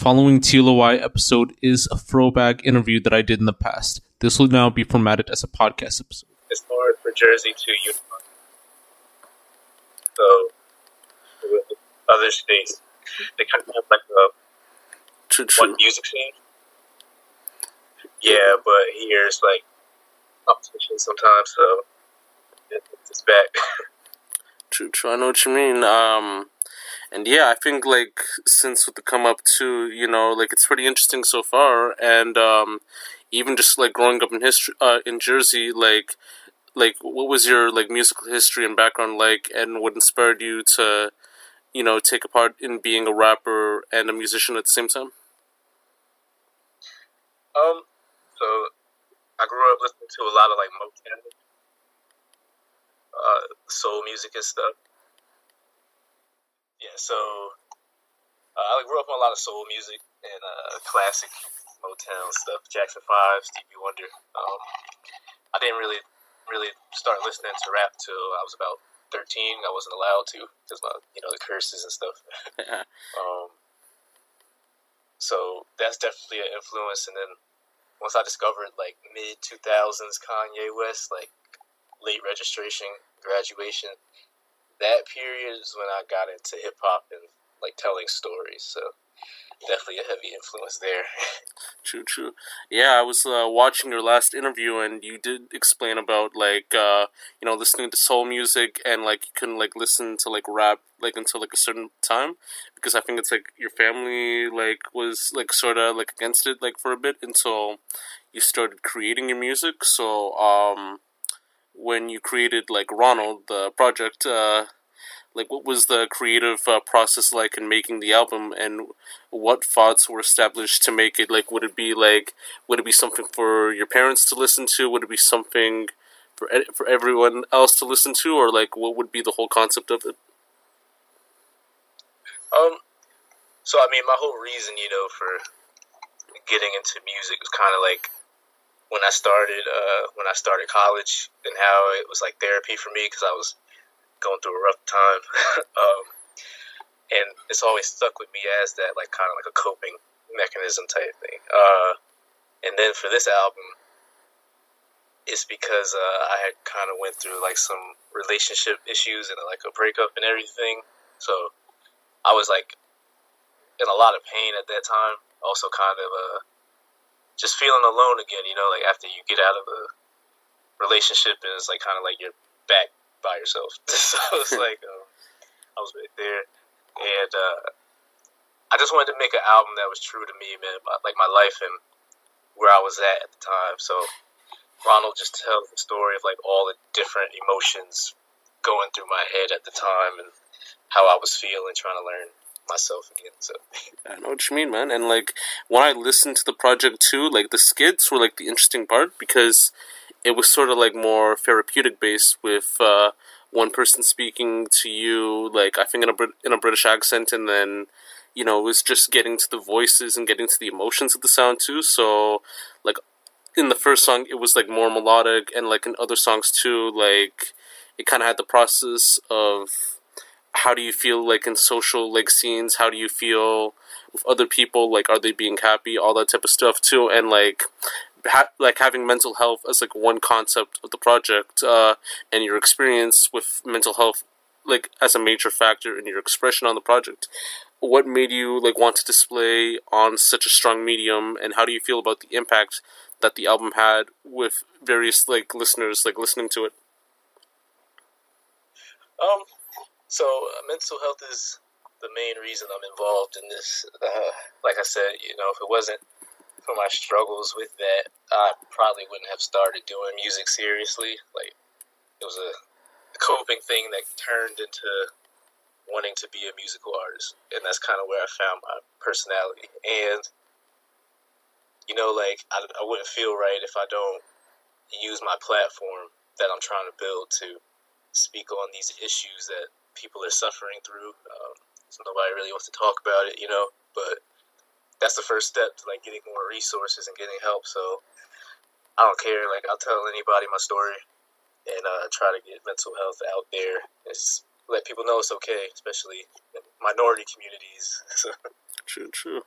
following TLOY episode is a throwback interview that I did in the past. This will now be formatted as a podcast episode. It's hard for Jersey to unify. So, with other states, they kind of have like one music scene. Yeah, but here it's like competition sometimes, so it's bad. True. I know what you mean. And yeah, I think like since with the come up too, you know, like it's pretty interesting so far. And even just like growing up in history in Jersey, like what was your like musical history and background like, and what inspired you to, you know, take a part in being a rapper and a musician at the same time? So I grew up listening to a lot of like Motown, soul music and stuff. Yeah, so I grew up on a lot of soul music and classic Motown stuff, Jackson 5, Stevie Wonder. I didn't really start listening to rap till I was about 13. I wasn't allowed to because the curses and stuff. So that's definitely an influence. And then once I discovered like mid 2000s Kanye West, like Late Registration, Graduation. That period is when I got into hip-hop and, like, telling stories, so definitely a heavy influence there. True. Yeah, I was watching your last interview, and you did explain about, like, listening to soul music, and, like, you couldn't, like, listen to, like, rap, like, until, like, a certain time, because I think it's, like, your family, like, was, like, sort of, like, against it, like, for a bit until you started creating your music, so, when you created, like, Ronald, the project, like, what was the creative process like in making the album, and what thoughts were established to make it? Like, would it be something for your parents to listen to? Would it be something for everyone else to listen to, or, like, what would be the whole concept of it? So, I mean, my whole reason, for getting into music was kind of, like, when I started college and how it was like therapy for me because I was going through a rough time. And it's always stuck with me as that, like, kind of like a coping mechanism type thing. And then for this album, it's because I had kind of went through like some relationship issues and like a breakup and everything. So I was like in a lot of pain at that time, also kind of just feeling alone again, like after you get out of a relationship and it's like kind of like you're back by yourself. So it's like I was right there, and I just wanted to make an album that was true to me, man, like my life and where I was at the time. So Ronald just tells the story of like all the different emotions going through my head at the time and how I was feeling, trying to learn myself again. So I know what you mean, man. And like when I listened to the project too, like the skits were like the interesting part because it was sort of like more therapeutic based with one person speaking to you, like I think in a British accent, and then it was just getting to the voices and getting to the emotions of the sound too. So like in the first song it was like more melodic, and like in other songs too, like it kind of had the process of how do you feel, like, in social, like, scenes? How do you feel with other people? Like, are they being happy? All that type of stuff, too. And, like, having mental health as, like, one concept of the project, and your experience with mental health, like, as a major factor in your expression on the project. What made you, like, want to display on such a strong medium? And how do you feel about the impact that the album had with various, like, listeners, like, listening to it? So mental health is the main reason I'm involved in this. Like I said, if it wasn't for my struggles with that, I probably wouldn't have started doing music seriously. Like, it was a coping thing that turned into wanting to be a musical artist. And that's kind of where I found my personality. And, like, I wouldn't feel right if I don't use my platform that I'm trying to build to speak on these issues that people are suffering through. So nobody really wants to talk about it, but that's the first step to like getting more resources and getting help. So I don't care, like I'll tell anybody my story and try to get mental health out there as let people know it's okay, especially in minority communities. True.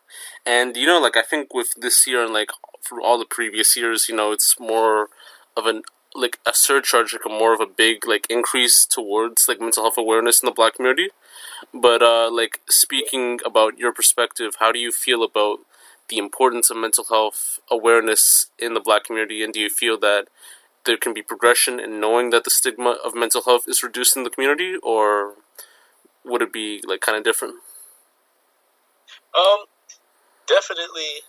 And, you know, like, I think with this year and, like, for all the previous years, you know, it's more of an, like, a surcharge, like, more of a big, like, increase towards, like, mental health awareness in the Black community. But, like, speaking about your perspective, how do you feel about the importance of mental health awareness in the Black community? And do you feel that there can be progression in knowing that the stigma of mental health is reduced in the community, or would it be, like, kind of different? Definitely,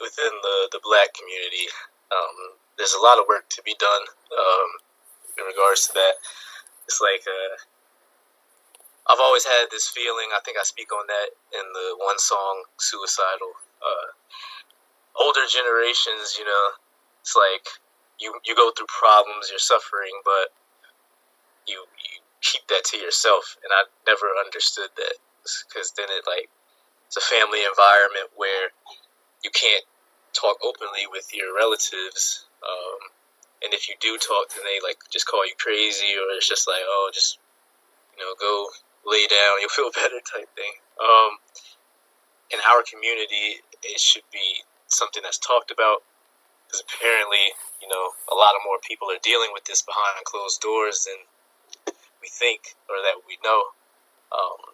within the Black community, there's a lot of work to be done, in regards to that. It's like, I've always had this feeling, I think I speak on that in the one song, Suicidal, older generations, you know, it's like, you go through problems, you're suffering, but you keep that to yourself, and I never understood that, because then it, like, it's a family environment where you can't talk openly with your relatives, and if you do talk, then they, like, just call you crazy, or it's just like, oh, just, you know, go lay down, you'll feel better type thing. In our community, it should be something that's talked about, because apparently, you know, a lot of more people are dealing with this behind closed doors than we think or that we know.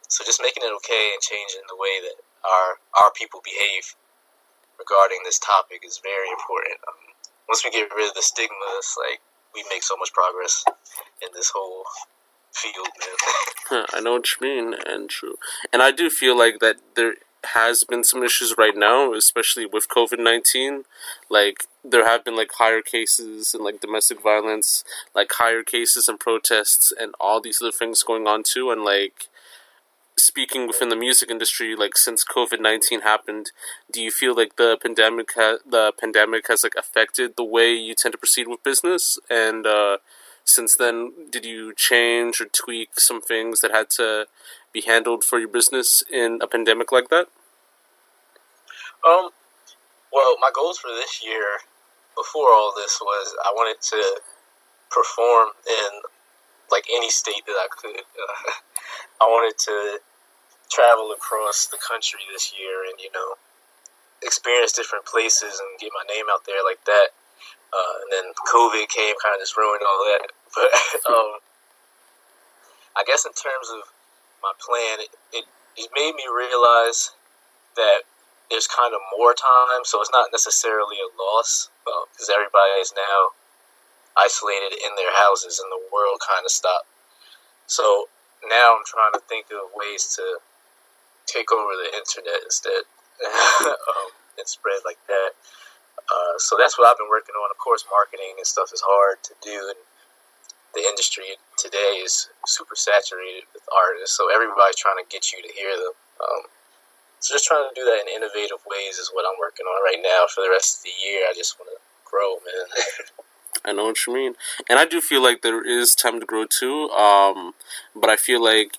So just making it okay and changing the way that our people behave regarding this topic is very important. Once we get rid of the stigma, it's like we make so much progress in this whole field, man. I know what you mean, and true. And I do feel like that there has been some issues right now, especially with COVID-19. Like, there have been, like, higher cases and, like, domestic violence, like, higher cases and protests and all these other things going on, too. And, like, speaking within the music industry, like, since COVID-19 happened, do you feel like the pandemic has, like, affected the way you tend to proceed with business? And, since then, did you change or tweak some things that had to be handled for your business in a pandemic like that? Well, my goals for this year, before all this, was I wanted to perform in, like, any state that I could. I wanted to travel across the country this year and, you know, experience different places and get my name out there like that. And then COVID came, kind of just ruined all that. But I guess in terms of my plan, it made me realize that there's kind of more time, so it's not necessarily a loss, because everybody is now isolated in their houses and the world kind of stopped. So now I'm trying to think of ways to take over the internet instead and spread like that. So that's what I've been working on. Of course, marketing and stuff is hard to do, and the industry today is super saturated with artists, so everybody's trying to get you to hear them. So just trying to do that in innovative ways is what I'm working on right now. For the rest of the year, I just want to grow, man. I know what you mean. And I do feel like there is time to grow, too. But I feel like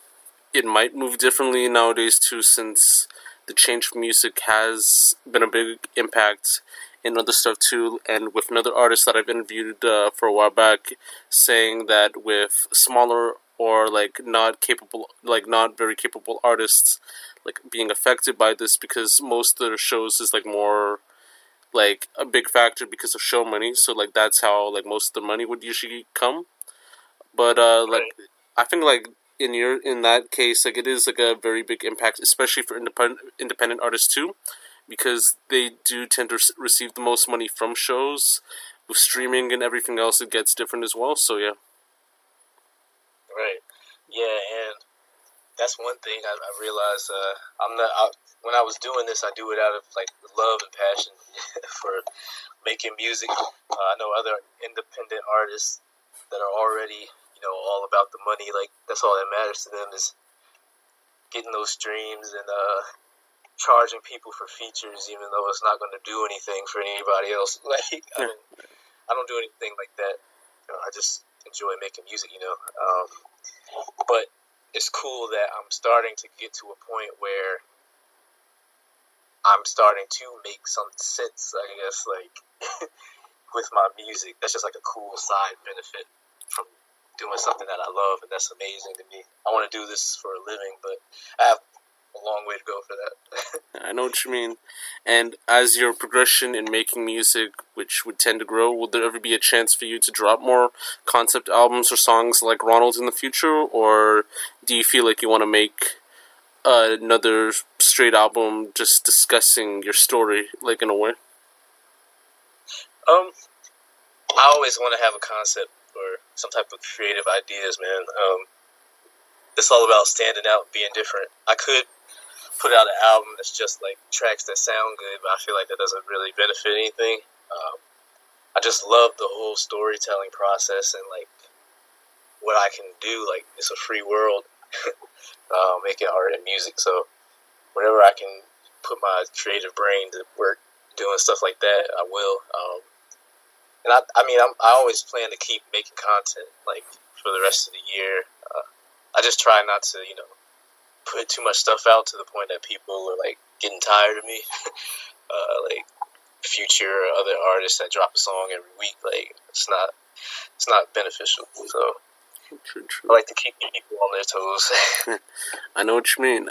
it might move differently nowadays, too, since the change from music has been a big impact in other stuff, too. And with another artist that I've interviewed for a while back, saying that with smaller or, like, not very capable artists, like, being affected by this, because most of their shows is, like, more, like, a big factor because of show money, so, like, that's how, like, most of the money would usually come. But, like, I think, like, in that case, like, it is, like, a very big impact, especially for independent artists, too, because they do tend to receive the most money from shows. With streaming and everything else, it gets different as well, so, yeah. Right. Yeah, and that's one thing I realized. When I was doing this, I do it out of, like, love and passion for making music. I know other independent artists that are already, you know, all about the money. Like, that's all that matters to them is getting those streams and charging people for features, even though it's not going to do anything for anybody else. Like, I don't do anything like that. You know, I just enjoy making music, you know. But it's cool that I'm starting to get to a point where I'm starting to make some sense, I guess, like, with my music. That's just, like, a cool side benefit from doing something that I love, and that's amazing to me. I want to do this for a living, but I have a long way to go for that. I know what you mean. And as your progression in making music, which would tend to grow, will there ever be a chance for you to drop more concept albums or songs like Ronald in the future, or do you feel like you want to make another straight album just discussing your story, like, in a way? I always want to have a concept or some type of creative ideas, man. It's all about standing out, being different. I could put out an album that's just like tracks that sound good, but I feel like that doesn't really benefit anything. I just love the whole storytelling process and like what I can do. Like, it's a free world, making art and music. So whenever I can put my creative brain to work doing stuff like that, I will. And I always plan to keep making content, like, for the rest of the year. I just try not to, you know, put too much stuff out to the point that people are, like, getting tired of me. Like, Future or other artists that drop a song every week, like, it's not beneficial. So, I like to keep people on their toes. I know what you mean.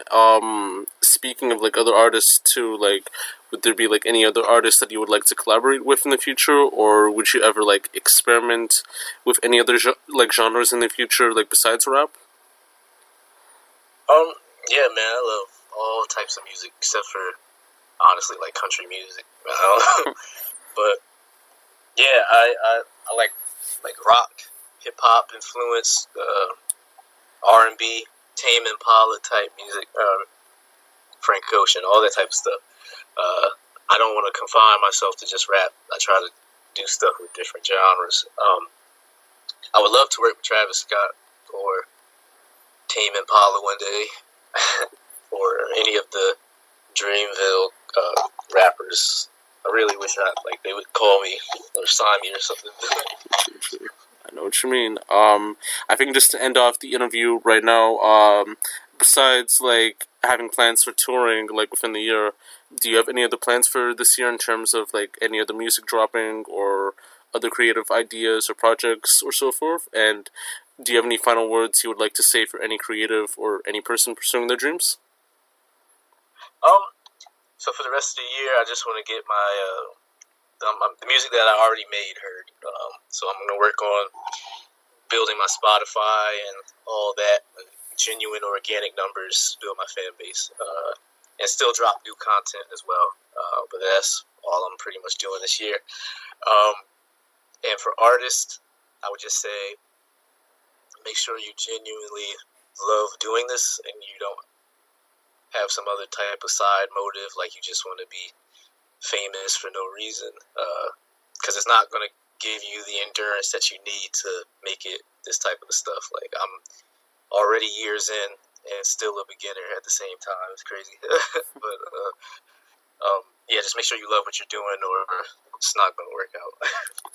Speaking of, like, other artists, too, like, would there be, like, any other artists that you would like to collaborate with in the future? Or would you ever, like, experiment with any other, like, genres in the future, like, besides rap? Yeah, man, I love all types of music, except for, honestly, like, country music. But, yeah, I like, rock, hip-hop influence, R&B, Tame Impala type music, Frank Ocean, all that type of stuff. I don't want to confine myself to just rap. I try to do stuff with different genres. I would love to work with Travis Scott or Tame Impala one day, or any of the Dreamville rappers. I really wish they would call me or sign me or something. I know what you mean. I think just to end off the interview right now, besides like having plans for touring like within the year, do you have any other plans for this year in terms of like any other music dropping or other creative ideas or projects or so forth? And do you have any final words you would like to say for any creative or any person pursuing their dreams? So for the rest of the year, I just want to get the music that I already made heard. So I'm going to work on building my Spotify and all that, genuine organic numbers, build my fan base, and still drop new content as well. But that's all I'm pretty much doing this year. And for artists, I would just say, make sure you genuinely love doing this and you don't have some other type of side motive, like you just want to be famous for no reason, because it's not going to give you the endurance that you need to make it this type of stuff. Like, I'm already years in and still a beginner at the same time. It's crazy. But yeah, just make sure you love what you're doing or it's not going to work out.